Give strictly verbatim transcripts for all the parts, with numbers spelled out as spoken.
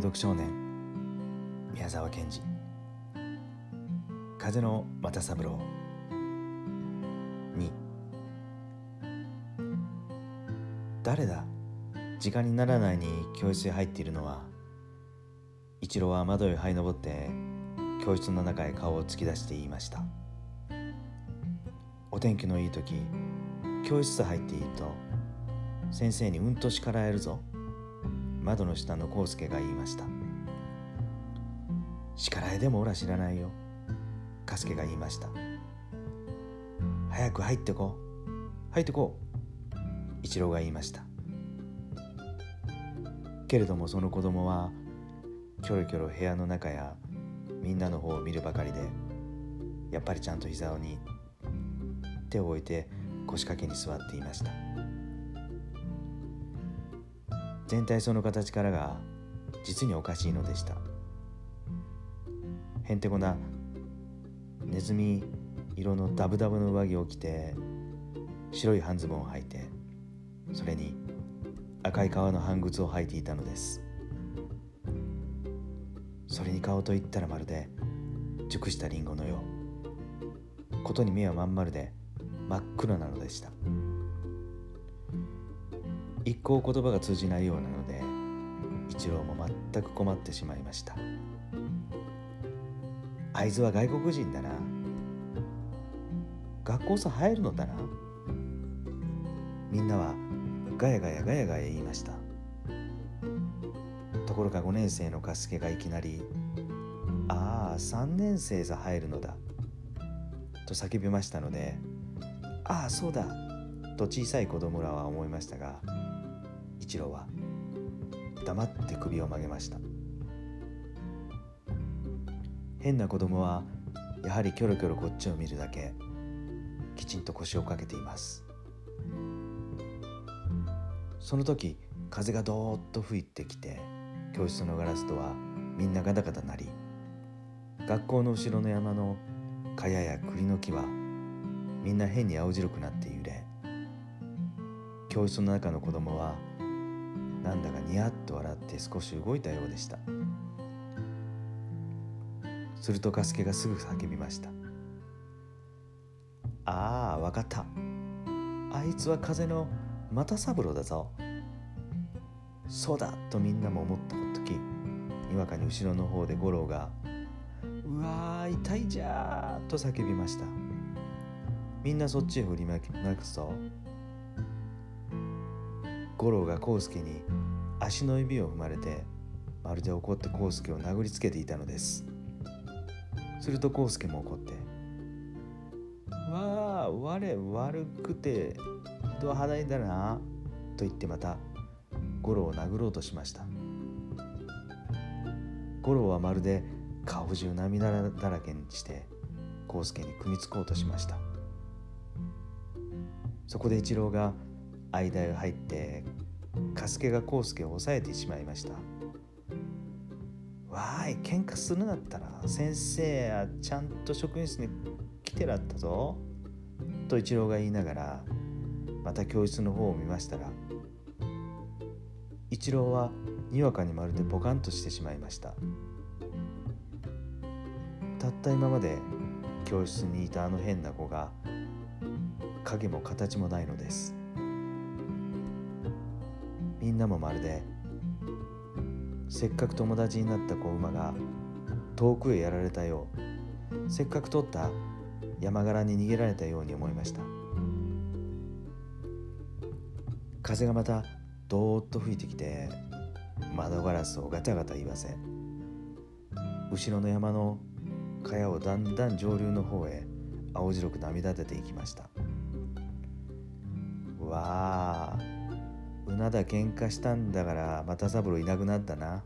読少年宮沢賢治、風の又三郎。に、誰だ、時間にならないに教室へ入っているのは。一郎は窓へ這い登って教室の中へ顔を突き出して言いました。お天気のいい時、教室入っていると先生にうんと叱られるぞ、窓の下の康介が言いました。叱られでもおら知らないよ、かすけが言いました。早く入ってこ、入ってこ、一郎が言いました。けれどもその子供はキョロキョロ部屋の中やみんなの方を見るばかりで、やっぱりちゃんと膝に手を置いて腰掛けに座っていました。全体その形からが実におかしいのでした。へんてこなネズミ色のダブダブの上着を着て、白い半ズボンを履いて、それに赤い革の半靴を履いていたのです。それに顔といったらまるで熟したリンゴのよう、ことに目はまん丸で真っ黒なのでした。一向言葉が通じないようなので、一郎も全く困ってしまいました。あいつは外国人だな、学校さ入るのだな。みんなはガヤガヤガヤガヤ言いました。ところがごねん生のカスケがいきなり、ああさんねん生さ入るのだと叫びましたので、ああそうだと小さい子供らは思いましたが、一郎は黙って首を曲げました。変な子供はやはりキョロキョロこっちを見るだけ、きちんと腰をかけています。その時風がどーっと吹いてきて、教室のガラス戸はみんなガタガタ鳴り、学校の後ろの山のかやや栗の木はみんな変に青白くなって揺れ、教室の中の子供はなんだかニヤッと笑って少し動いたようでした。するとカスケがすぐ叫びました。ああわかった、あいつは風の又三郎だぞ。そうだとみんなも思った時、にわかに後ろの方で五郎がうわー痛いじゃーと叫びました。みんなそっちへ振りまくと、五郎が康介に足の指を踏まれて、まるで怒って康介を殴りつけていたのです。すると康介も怒って、わあ我悪くて人肌いだなと言って、また五郎を殴ろうとしました。五郎はまるで顔中涙だらけにして康介に組みつこうとしました。そこで一郎が間へ入って、カスケが康介を抑えてしまいました。わーい、喧嘩するなったら先生やちゃんと職員室に来てらったぞと一郎が言いながら、また教室の方を見ましたら、一郎はにわかにまるでポカンとしてしまいました。たった今まで教室にいたあの変な子が影も形もないのです。みんなもまるでせっかく友達になった子馬が遠くへやられたよう、せっかく取った山柄に逃げられたように思いました。風がまたどーっと吹いてきて、窓ガラスをガタガタ言わせ、後ろの山のかやをだんだん上流の方へ青白く波立てていきました。うわあ、うなだ喧嘩したんだから又三郎いなくなったな、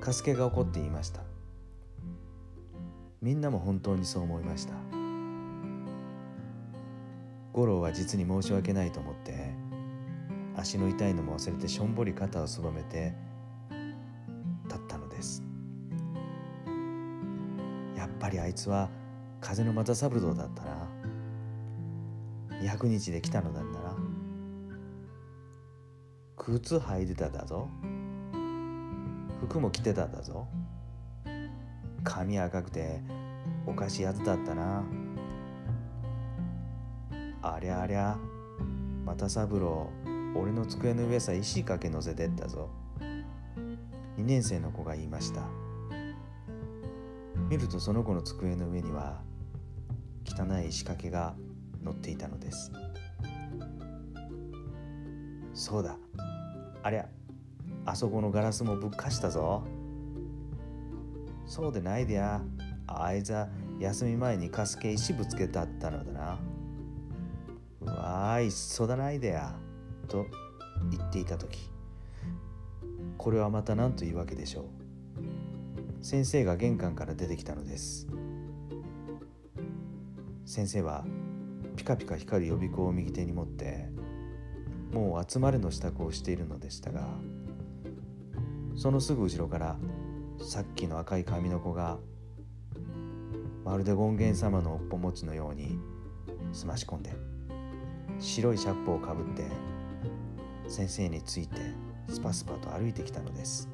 カスケが怒って言いました。みんなも本当にそう思いました。五郎は実に申し訳ないと思って、足の痛いのも忘れてしょんぼり肩をすぼめて立ったのです。やっぱりあいつは風の又三郎だったな、にひゃくにちで来たのだったな、靴履いてただぞ、服も着てたんだぞ。髪赤くておかしいやつだったな。ありゃありゃ、また三郎、俺の机の上さ石かけ乗せてったぞ。にねん生の子が言いました。見るとその子の机の上には汚い石掛けが乗っていたのです。そうだ、ありゃ、あそこのガラスもぶっかしたぞ。そうでないでや、あいつは休み前にカスケ石ぶつけたったのだな。うわい、そだないでや、と言っていたとき、これはまた何というわけでしょう。先生が玄関から出てきたのです。先生はピカピカ光る予備校を右手に持って、もう集まれの支度をしているのでしたが、そのすぐ後ろからさっきの赤い髪の子がまるで権現様のおっぽ持ちのようにすまし込んで、白いシャッポをかぶって先生についてスパスパと歩いてきたのです。